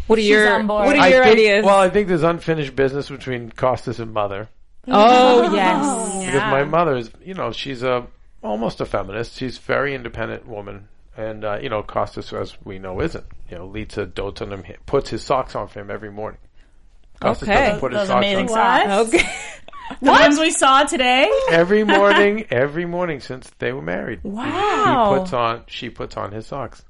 What are She's your, what are your think, ideas? Well, I think there's unfinished business between Costas and Mother. Oh, yes. Because yeah. my mother is, you know, she's a almost a feminist. She's a very independent woman. And, uh, you know, Costas, as we know, isn't. You know, Lita dotes on him, puts his socks on for him every morning. Costas okay. doesn't put Those his socks amazing on. Socks. Okay. The what? Ones we saw today? Every morning, every morning since they were married. Wow. He puts on, she puts on his socks.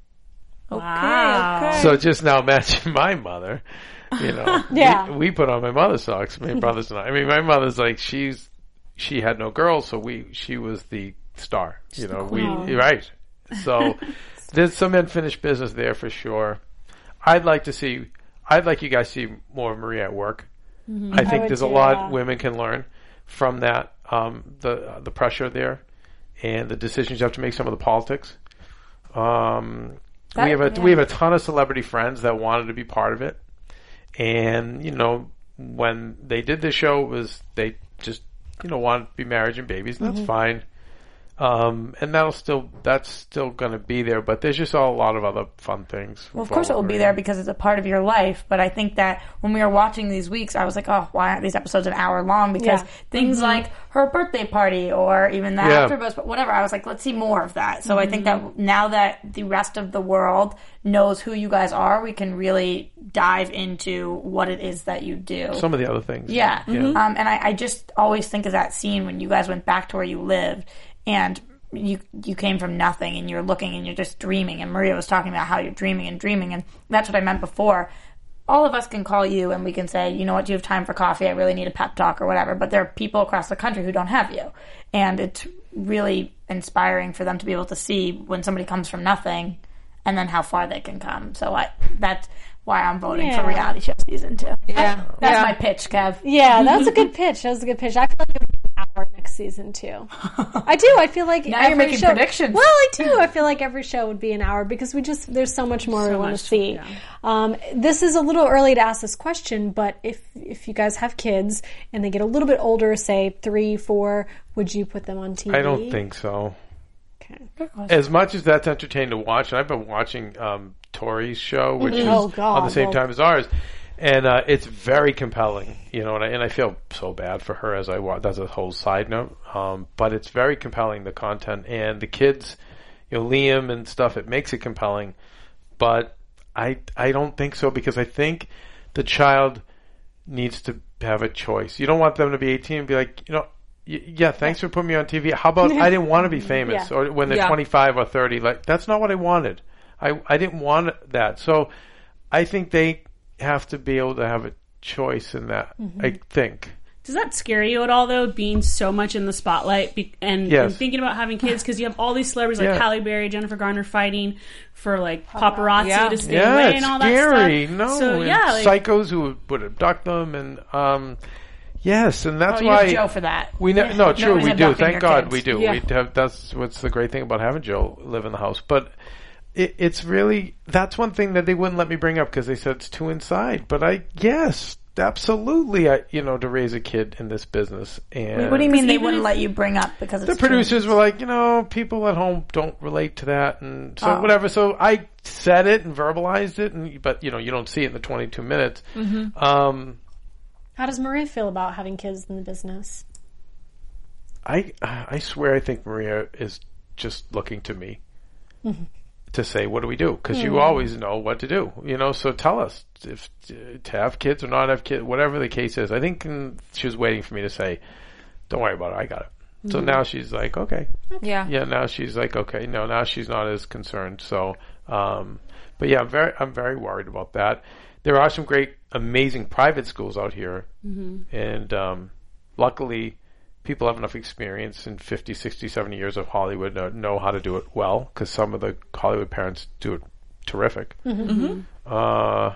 Okay. Wow. So just now imagine my mother, you know. yeah. We, we put on my mother's socks. My brother's not. I mean, my mother's like, she's, she had no girls, so we, she was the star, you know. Wow. We, right. So there's some unfinished business there for sure. I'd like to see, I'd like you guys to see more of Maria at work. Mm-hmm. I think I there's a lot that. Women can learn from that, um, the the pressure there and the decisions you have to make, some of the politics. Um, that, we have a yeah. we have a ton of celebrity friends that wanted to be part of it. And, you know, when they did this show, it was they just, you know, wanted to be marriage and babies, and mm-hmm. that's fine. Um, and that'll still, that's still going to be there, but there's just a lot of other fun things. Well, of course it will be there because it's a part of your life. But I think that when we were watching these weeks, I was like, oh, why aren't these episodes an hour long? Because yeah. things mm-hmm. like her birthday party or even the yeah. AfterBuzz, but whatever. I was like, let's see more of that. So mm-hmm. I think that now that the rest of the world knows who you guys are, we can really dive into what it is that you do. Some of the other things. Yeah. Mm-hmm. Um, and I, I just always think of that scene when you guys went back to where you lived. And you you came from nothing, and you're looking, and you're just dreaming. And Maria was talking about how you're dreaming and dreaming, and that's what I meant before. All of us can call you, and we can say, you know what, do you have time for coffee? I really need a pep talk or whatever. But there are people across the country who don't have you. And it's really inspiring for them to be able to see when somebody comes from nothing and then how far they can come. So I, that's why I'm voting yeah. for reality show season two. Yeah, That's, that's yeah. my pitch, Kev. Yeah, that was a good pitch. That was a good pitch. I feel like it would hour next season too. I do. I feel like now every you're making show, predictions. Well, I do. I feel like every show would be an hour because we just there's so much more so we want to see. Yeah. Um, this is a little early to ask this question, but if if you guys have kids and they get a little bit older, say three, four, would you put them on T V? I don't think so. Okay. As much as that's entertaining to watch, and I've been watching um, Tori's show, which oh, is God. on the same well, time as ours. And uh, it's very compelling, you know, and I, and I feel so bad for her as I watch. That's a whole side note. Um, but it's very compelling, the content. And the kids, you know, Liam and stuff, it makes it compelling. But I, I don't think so because I think the child needs to have a choice. You don't want them to be eighteen and be like, you know, yeah, thanks for putting me on T V. How about I didn't want to be famous yeah. or when they're yeah. twenty-five or thirty. Like, that's not what I wanted. I, I didn't want that. So I think they... have to be able to have a choice in that, mm-hmm. I think. Does that scare you at all, though, being so much in the spotlight be- and, yes. and thinking about having kids? Because you have all these celebrities like yeah. Halle Berry, Jennifer Garner fighting for, like, paparazzi yeah. to stay yeah, away and all scary. That stuff. No, so, yeah, like, psychos who would abduct them and... um Yes, and that's oh, why you have Joe for that. We ne- yeah. no, true, we do. Thank God, kids. we do. Yeah. We have. That's what's the great thing about having Joe live in the house, but. It, it's really, that's one thing that they wouldn't let me bring up because they said it's too inside. But I, yes, Absolutely, I, you know, to raise a kid in this business. And what do you mean they wouldn't let you bring up because it's the producers true? Were like, you know, people at home don't relate to that, and so oh. whatever. So I said it and verbalized it, and but you know, you don't see it in the twenty-two minutes. Mm-hmm. Um, How does Maria feel about having kids in the business? I I swear, I think Maria is just looking to me. Mm-hmm. To say, what do we do? Because mm. you always know what to do, you know. So tell us if to have kids or not have kids, whatever the case is. I think she was waiting for me to say, "Don't worry about it, I got it." Mm. So now she's like, "Okay, yeah, yeah." Now she's like, "Okay, no." Now she's not as concerned. So, um, but yeah, I'm very, I'm very worried about that. There are some great, amazing private schools out here, mm-hmm. and um, luckily. People have enough experience in fifty, sixty, seventy years of Hollywood to know how to do it well, because some of the Hollywood parents do it terrific. Mm-hmm. Mm-hmm. Uh,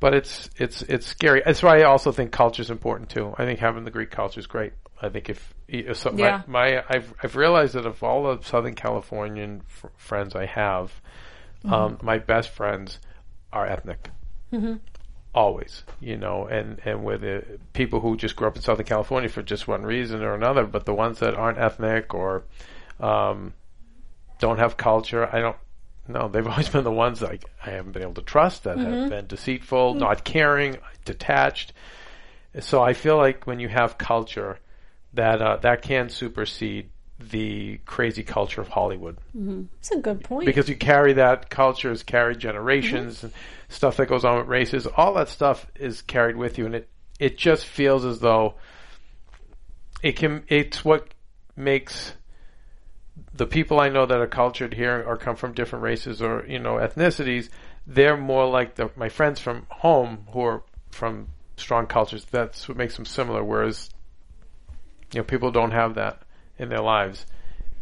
but it's it's it's scary. That's why I also think culture is important too. I think having the Greek culture is great. I think if, if so yeah. my, my I've I've realized that of all the Southern Californian f- friends I have, mm-hmm. um, my best friends are ethnic. Mm-hmm. Always, you know, and, and with uh, people who just grew up in Southern California for just one reason or another, but the ones that aren't ethnic or um, don't have culture, I don't know. They've always been the ones that I, I haven't been able to trust, that mm-hmm. have been deceitful, mm-hmm. not caring, detached. So I feel like when you have culture, that uh, that can supersede the crazy culture of Hollywood. Mm-hmm. That's a good point. Because you carry that culture, is carried generations, mm-hmm. and stuff that goes on with races, all that stuff is carried with you, and it, it just feels as though it can, it's what makes the people I know that are cultured here or come from different races or, you know, ethnicities, they're more like the, my friends from home who are from strong cultures. That's what makes them similar, whereas, you know, people don't have that in their lives.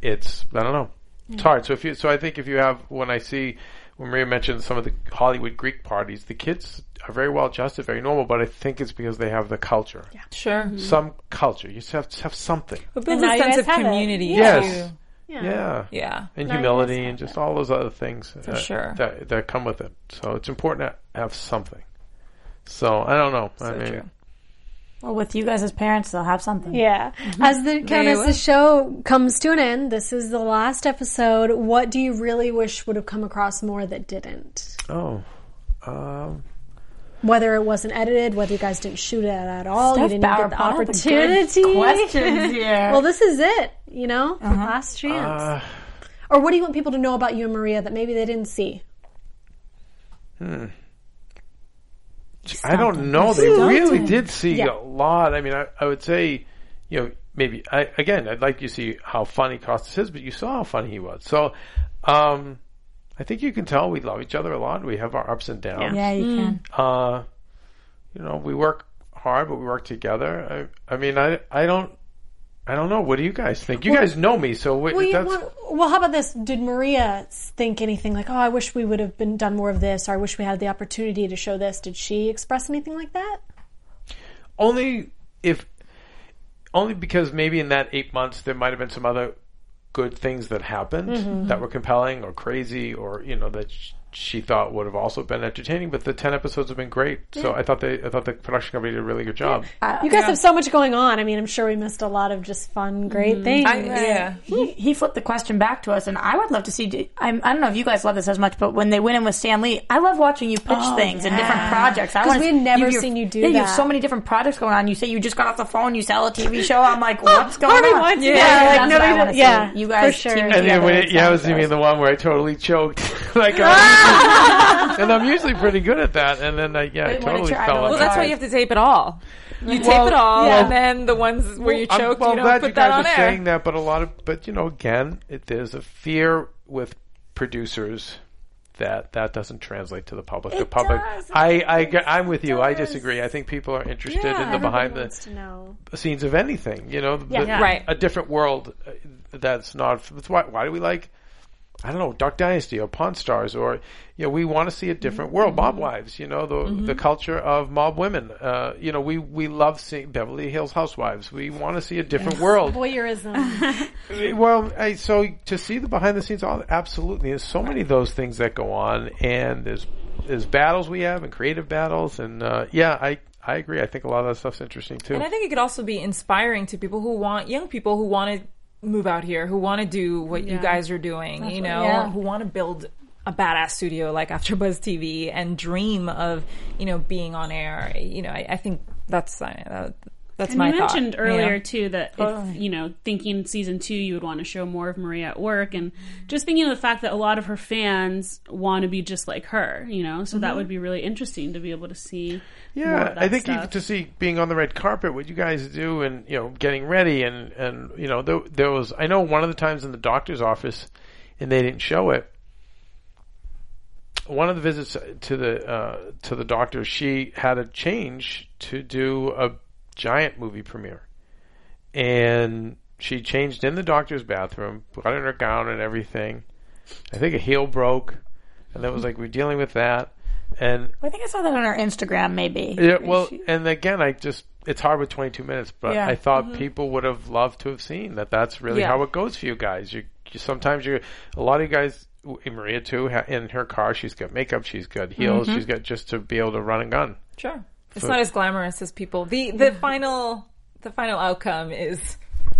It's, I don't know. It's hard. So if you, so I think if you have, when I see, when Maria mentioned some of the Hollywood Greek parties, the kids are very well adjusted, very normal, but I think it's because they have the culture. Yeah. Sure. Mm-hmm. Some culture. You just have to have something. It builds a sense of community. Yeah. Yes. Yeah. Yeah. Yeah. And now humility and just it. all those other things For that, sure. that, that come with it. So it's important to have something. So I don't know. So I mean, true. Well, with you guys as parents, they'll have something. Yeah. Mm-hmm. As the as the show comes to an end, this is the last episode. What do you really wish would have come across more that didn't? Oh. Um, whether it wasn't edited, whether you guys didn't shoot it at all, Steph you didn't Bauer get the opportunity. Good questions here. Well, this is it. You know, uh-huh. last chance. Uh, or what do you want people to know about you and Maria that maybe they didn't see? Hmm. Something. I don't know. They really did see yeah. a lot. I mean, I, I would say, you know, maybe, I, again, I'd like you to see how funny Costas is, but you saw how funny he was. So, um, I think you can tell we love each other a lot. We have our ups and downs. Yeah, yeah you mm. can. Uh, you know, we work hard, but we work together. I, I mean, I, I don't, I don't know. What do you guys think? You well, guys know me, so what, well, you, that's... Well, well, how about this? Did Maria think anything like, oh, I wish we would have been done more of this, or I wish we had the opportunity to show this? Did she express anything like that? Only if... Only because maybe in that eight months there might have been some other good things that happened mm-hmm. that were compelling or crazy or, you know, that she thought would have also been entertaining, but the ten episodes have been great. Yeah. So I thought they, I thought the production company did a really good job. Yeah. Uh, you guys yeah. have so much going on. I mean, I'm sure we missed a lot of just fun, great mm-hmm. things. I, yeah, he, he flipped the question back to us, and I would love to see. I, I don't know if you guys love this as much, but when they went in with Stan Lee, I love watching you pitch oh, things yeah. and different projects. I because we had never you, seen you do yeah, that. You have so many different projects going on. You say you just got off the phone, you sell a T V show. I'm like, what's going oh, on? Yeah, yeah, like, no, no, yeah. See. You guys, for sure. And then when, yeah, I was even the one where I totally choked. Like. I and I'm usually pretty good at that. And then, I, yeah, I totally fell on. Well, that's why you have to tape it all. You tape well, it all, yeah. and then the ones where you well, choked, well, you don't glad put you that on air. I'm glad you guys are saying that, but a lot of, but you know, again, it, there's a fear with producers that that doesn't translate to the public. It the public, does. I, I, I'm with you. I disagree. I think people are interested yeah, in the behind the scenes of anything. You know, yeah, the, yeah. right? A different world. That's not. That's why. Why do we like? I don't know, Duck Dynasty or Pawn Stars or, you know, we want to see a different world. Mob Wives, you know, the mm-hmm. the culture of mob women. Uh, you know, we, we love seeing Beverly Hills Housewives. We want to see a different world. Voyeurism. Well, I, so to see the behind the scenes, all absolutely. There's so many of those things that go on, and there's, there's battles we have and creative battles. And, uh, yeah, I, I agree. I think a lot of that stuff's interesting too. And I think it could also be inspiring to people who want, young people who want to move out here, who want to do what yeah. you guys are doing, that's you know, what, yeah. who want to build a badass studio like AfterBuzz T V and dream of, you know, being on air. You know, I, I think that's, uh, that's and my thought. You mentioned thought, earlier, you know? Too, that, if, you know, thinking season two, you would want to show more of Maria at work, and just thinking of the fact that a lot of her fans want to be just like her, you know, so mm-hmm. that would be really interesting to be able to see yeah, more of that I think stuff. You, to see being on the red carpet, what you guys do and, you know, getting ready and, and you know, there, there was, I know one of the times in the doctor's office, and they didn't show it, one of the visits to the uh, to the doctor, she had a change to do a giant movie premiere, and she changed in the doctor's bathroom, brought in her gown and everything. I think a heel broke, and that was like, we're dealing with that. And I think I saw that on our Instagram, maybe. Yeah, well, she... and again, I just it's hard with twenty-two minutes, but yeah. I thought mm-hmm. people would have loved to have seen that. That's really yeah. how it goes for you guys. You, you sometimes you a lot of you guys. Maria too, in her car she's got makeup, she's got heels, mm-hmm. she's got just to be able to run and gun. Sure. It's for, not as glamorous as people. The the final the final outcome is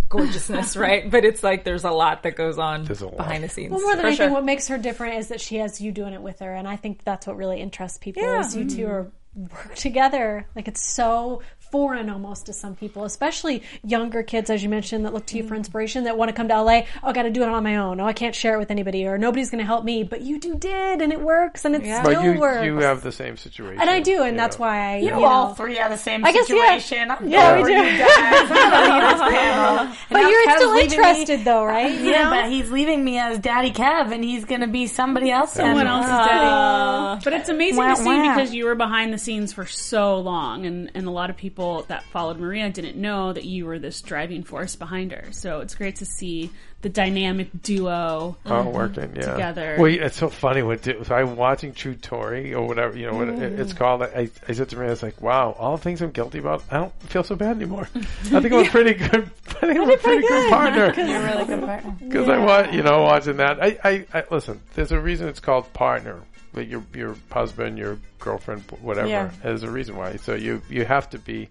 gorgeousness, right? But it's like there's a lot that goes on behind the scenes. Well, more than anything, sure. what makes her different is that she has you doing it with her, and I think that's what really interests people yeah. is you mm-hmm. two are work together. Like, it's so foreign almost to some people, especially younger kids, as you mentioned, that look to you mm. for inspiration, that want to come to L A. Oh, I got to do it on my own. Oh, I can't share it with anybody, or nobody's going to help me. But you two did, and it works, and it yeah. still but you, works. You have the same situation, and I do, and that's know. Why I, you, you know, all three have the same I guess, situation. Yeah. I'm yeah, we do. You guys. I'm this but you're Kev's still interested, me. Though, right? You yeah, know? But he's leaving me as Daddy Kev, and he's going to be somebody else. Someone else's daddy. But it's amazing wow, to see wow. because you were behind the scenes for so long, and and a lot of people. That followed Maria didn't know that you were this driving force behind her. So it's great to see the dynamic duo oh, working yeah. together. Well, it's so funny. When so I'm watching True Tory or whatever, you know, what mm. it's called. I, I said to Maria, I was like, wow, all the things I'm guilty about, I don't feel so bad anymore. I think I'm a pretty good, I think I'm a pretty good, good partner. You're a really good partner. Because yeah. I want, you know, watching that. I, I, I, listen, there's a reason it's called partner. Like your your husband, your girlfriend, whatever. Yeah. There's a reason why. So you you have to be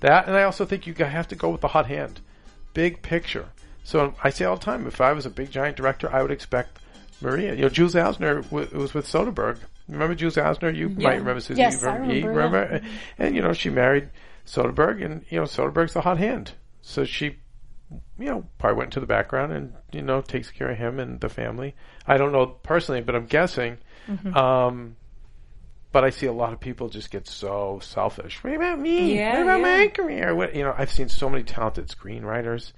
that. And I also think you have to go with the hot hand. Big picture. So I say all the time, if I was a big, giant director, I would expect Maria. You know, Jules Asner w- was with Soderbergh. Remember Jules Asner? You yeah. might remember Suzie. Yes, you remember, I remember. remember? Yeah. And, and, you know, she married Soderbergh. And, you know, Soderbergh's the hot hand. So she, you know, probably went into the background and, you know, takes care of him and the family. I don't know personally, but I'm guessing... Mm-hmm. Um, but I see a lot of people just get so selfish. What about me? Yeah, what about yeah. my career? What, you know, I've seen so many talented screenwriters,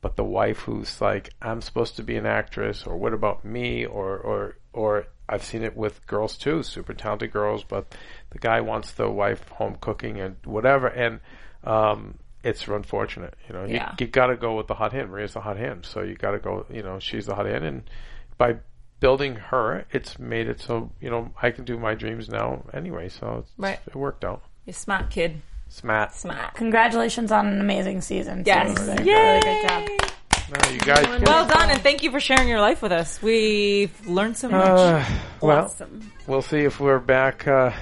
but the wife who's like, I'm supposed to be an actress, or what about me? Or, or, or I've seen it with girls too, super talented girls, but the guy wants the wife home cooking and whatever. And, um, it's unfortunate, you know, yeah. you, you gotta go with the hot hand. Maria's the hot hand. So you gotta go, you know, she's the hot hand. And by building her, it's made it so, you know, I can do my dreams now anyway, so it's, right. it worked out. You're smart, kid. Smart. Smart. Congratulations on an amazing season. Yes. So yay! Really good job. No, you guys well, well done, and thank you for sharing your life with us. We've learned so much. Uh, well, awesome. We'll see if we're back... Uh,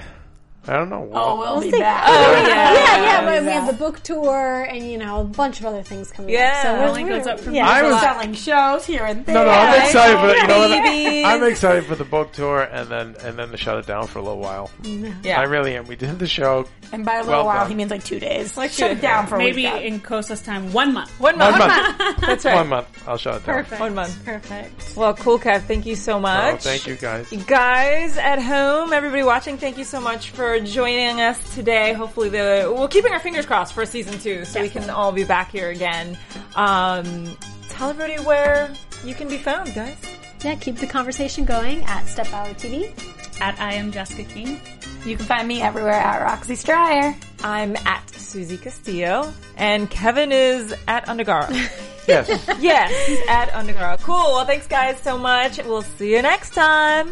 I don't know. We'll, oh, we'll, we'll be see. back. Oh, yeah. Yeah, yeah. yeah but we have the book tour and, you know, a bunch of other things coming yeah. up. So it only goes up from yeah, I was selling shows here and there. No, no, I'm excited for you know, I'm excited for the book tour and then and then to shut it down for a little while. Yeah. I really am. We did the show. And by a little well while, done. He means like two days. Like shut it down for a week. Maybe in Costas time, one month. One month. One month. One month. That's right. One month. I'll shut it down. Perfect. One month. Perfect. Well, cool, Kev. Thank you so much. Oh, thank you, guys. You guys at home, everybody watching, thank you so much for joining us today. Hopefully the we're keeping our fingers crossed for season two, so yes. we can all be back here again. Um, tell everybody where you can be found, guys. Yeah, keep the conversation going at Steph Bauer T V. At I am Jessica King. You can find me everywhere at Roxy Stryer. I'm at Suzie Castillo. And Kevin is at Undergaro. Yes. Yes, he's at Undergaro. Cool. Well, thanks guys so much. We'll see you next time.